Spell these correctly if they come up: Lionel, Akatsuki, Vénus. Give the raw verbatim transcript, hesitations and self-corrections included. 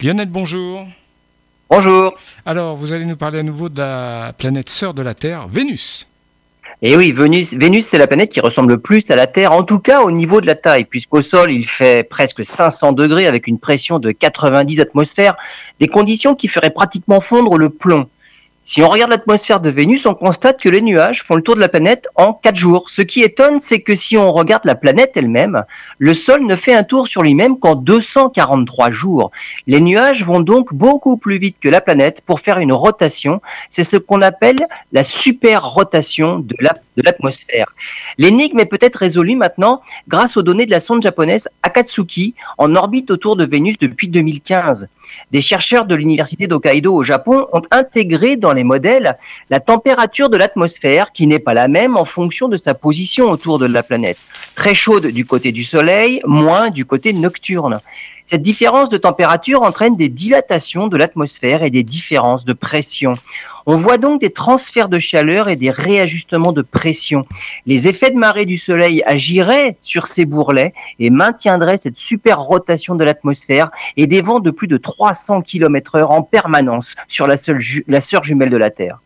Lionel, bonjour. Bonjour. Alors, vous allez nous parler à nouveau de la planète sœur de la Terre, Vénus. Et oui, Vénus, Vénus, c'est la planète qui ressemble le plus à la Terre, en tout cas au niveau de la taille, puisqu'au sol, il fait presque cinq cents degrés avec une pression de quatre-vingt-dix atmosphères, des conditions qui feraient pratiquement fondre le plomb. Si on regarde l'atmosphère de Vénus, on constate que les nuages font le tour de la planète en quatre jours. Ce qui étonne, c'est que si on regarde la planète elle-même, le sol ne fait un tour sur lui-même qu'en deux cent quarante-trois jours. Les nuages vont donc beaucoup plus vite que la planète pour faire une rotation. C'est ce qu'on appelle la super-rotation de la, de l'atmosphère. L'énigme est peut-être résolue maintenant grâce aux données de la sonde japonaise Akatsuki en orbite autour de Vénus depuis deux mille quinze. Des chercheurs de l'université d'Hokkaido au Japon ont intégré dans les modèles la température de l'atmosphère qui n'est pas la même en fonction de sa position autour de la planète. Très chaude du côté du soleil, moins du côté nocturne. Cette différence de température entraîne des dilatations de l'atmosphère et des différences de pression. On voit donc des transferts de chaleur et des réajustements de pression. Les effets de marée du soleil agiraient sur ces bourrelets et maintiendraient cette super rotation de l'atmosphère et des vents de plus de trois cents kilomètres heure en permanence sur la, seule ju- la sœur jumelle de la Terre.